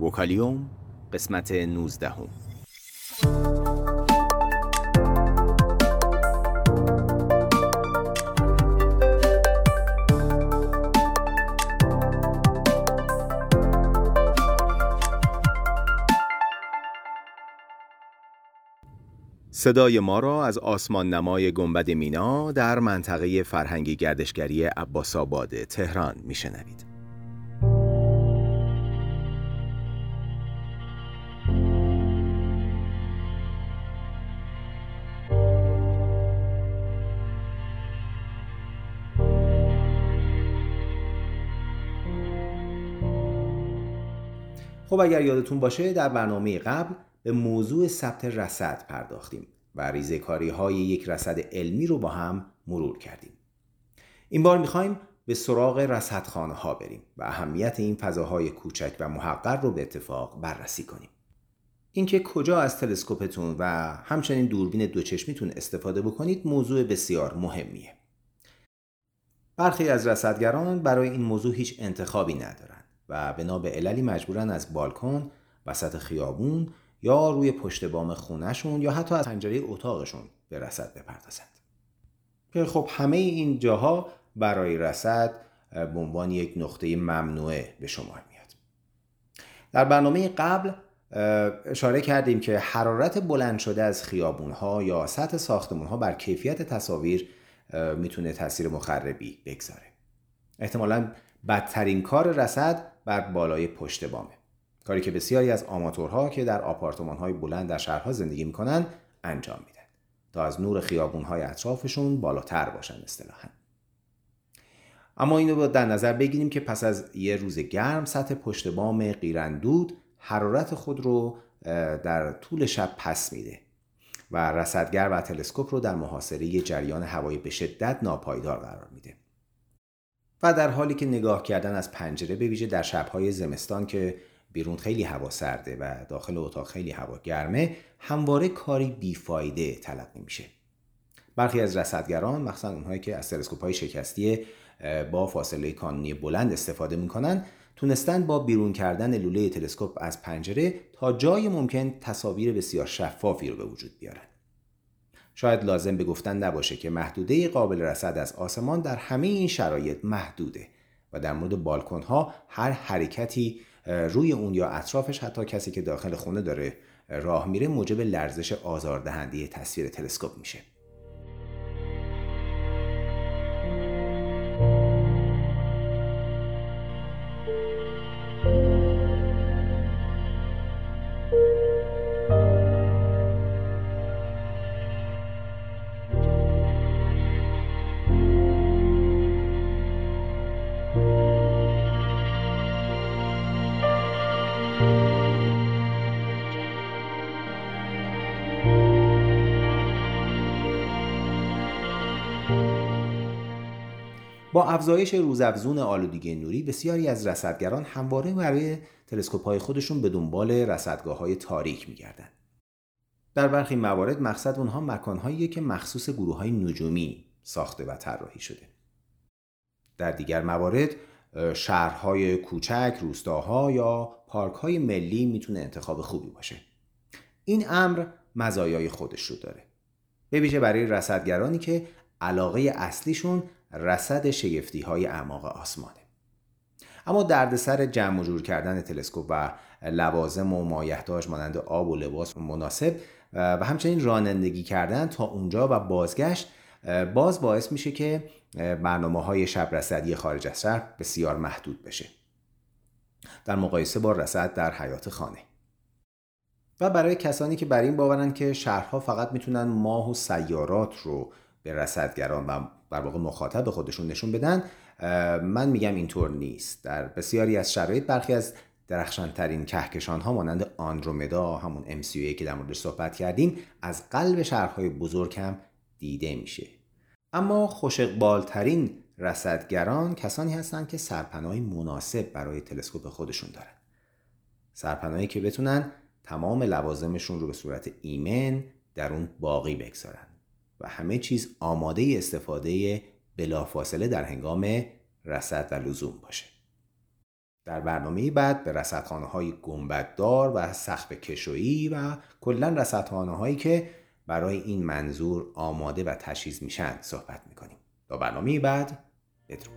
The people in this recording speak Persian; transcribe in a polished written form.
وکالیوم قسمت 19. صدای ما را از آسمان نمای گنبد مینا در منطقه فرهنگی گردشگری عباس آباد تهران میشنوید. خب اگر یادتون باشه در برنامه قبل به موضوع ثبت رصد پرداختیم و ریزه‌کاری‌های یک رصد علمی رو با هم مرور کردیم. این بار می‌خوایم به سراغ رصدخانه‌ها بریم و اهمیت این فضاهای کوچک و محقر رو به اتفاق بررسی کنیم. اینکه کجا از تلسکوپتون و همچنین دوربین دوچشمیتون استفاده بکنید موضوع بسیار مهمیه. برخی از رصدگران برای این موضوع هیچ انتخابی ندارن و بنا به عللی مجبورن از بالکن، وسط خیابون یا روی پشت بام خونهشون یا حتی از پنجره اتاقشون به رصد بپردازند. که خب همه این جاها برای رصد به عنوان یک نقطه ممنوعه به شمار میاد. در برنامه قبل اشاره کردیم که حرارت بلند شده از خیابونها یا سطح ساختمونها بر کیفیت تصاویر میتونه تاثیر مخربی بگذاره. احتمالاً بدترین کار رصد بر بالای پشت بامه. کاری که بسیاری از آماتورها که در آپارتمان‌های بلند در شهرها زندگی می‌کنن انجام میدن تا از نور خیابون‌های اطرافشون بالاتر باشن اصطلاحاً. اما اینو باید در نظر بگیریم که پس از یه روز گرم سطح پشت بام قیراندود حرارت خود رو در طول شب پس میده و رصدگر و تلسکوپ رو در محاصره جریان هوایی به شدت ناپایدار قرار میده. و در حالی که نگاه کردن از پنجره به ویژه در شب‌های زمستان که بیرون خیلی هوا سرده و داخل اتاق خیلی هوا گرمه همواره کاری بیفایده تلقی میشه. برخی از رصدگران مخصوصا اونهایی که از تلسکوپ‌های شکستی با فاصله کانونی بلند استفاده میکنن تونستن با بیرون کردن لوله تلسکوپ از پنجره تا جای ممکن تصاویر بسیار شفافی رو به وجود بیارن. شاید لازم به گفتن نباشه که محدوده قابل رصد از آسمان در همه این شرایط محدوده و در مورد بالکن‌ها هر حرکتی روی اون یا اطرافش حتی کسی که داخل خونه داره راه میره موجب لرزش آزاردهنده تصویر تلسکوپ میشه. با افزایش روزافزون آلودگی نوری بسیاری از رصدگران همواره برای تلسکوپ‌های خودشون به دنبال رصدگاه‌های تاریک می‌گردن. در برخی موارد مقصد اونها مکان‌هاییه که مخصوص گروه‌های نجومی ساخته و طراحی شده. در دیگر موارد شهرهای کوچک، روستاها یا پارک‌های ملی میتونه انتخاب خوبی باشه. این امر مزایای خودش رو داره. به ویژه برای رصدگرانی که علاقه اصلیشون رصد شگفتی‌های اعماق آسمانه. اما دردسر جمع و جور کردن تلسکوپ و لوازم و مایحتاج مانند آب و لباس مناسب و همچنین رانندگی کردن تا اونجا و بازگشت باعث میشه که برنامه‌های شب رصدی خارج از شهر بسیار محدود بشه در مقایسه با رصد در حیات خانه. و برای کسانی که بر این باورن که شهرها فقط میتونن ماه و سیارات رو به رصدگران و در واقع مخاطب خودشون نشون بدن، من میگم اینطور نیست. در بسیاری از شرایط برخی از درخشانترین کهکشان‌ها مانند آندرومیدا، همون MCO که در موردش صحبت کردیم، از قلب شهرهای بزرگ هم دیده میشه. اما خوش اقبالترین رصدگران کسانی هستند که سرپناهی مناسب برای تلسکوپ خودشون دارن، سرپناهی که بتونن تمام لوازمشون رو به صورت ایمن در اون باقی بگذارن و همه چیز آماده استفاده بلافاصله در هنگام رصد و لزوم باشه. در برنامه بعد به رصدخانه‌های گنبددار و سقف کشویی و کلاً رصدخانه‌هایی که برای این منظور آماده و تجهیز میشن صحبت میکنیم. تا برنامه بعد بدرود.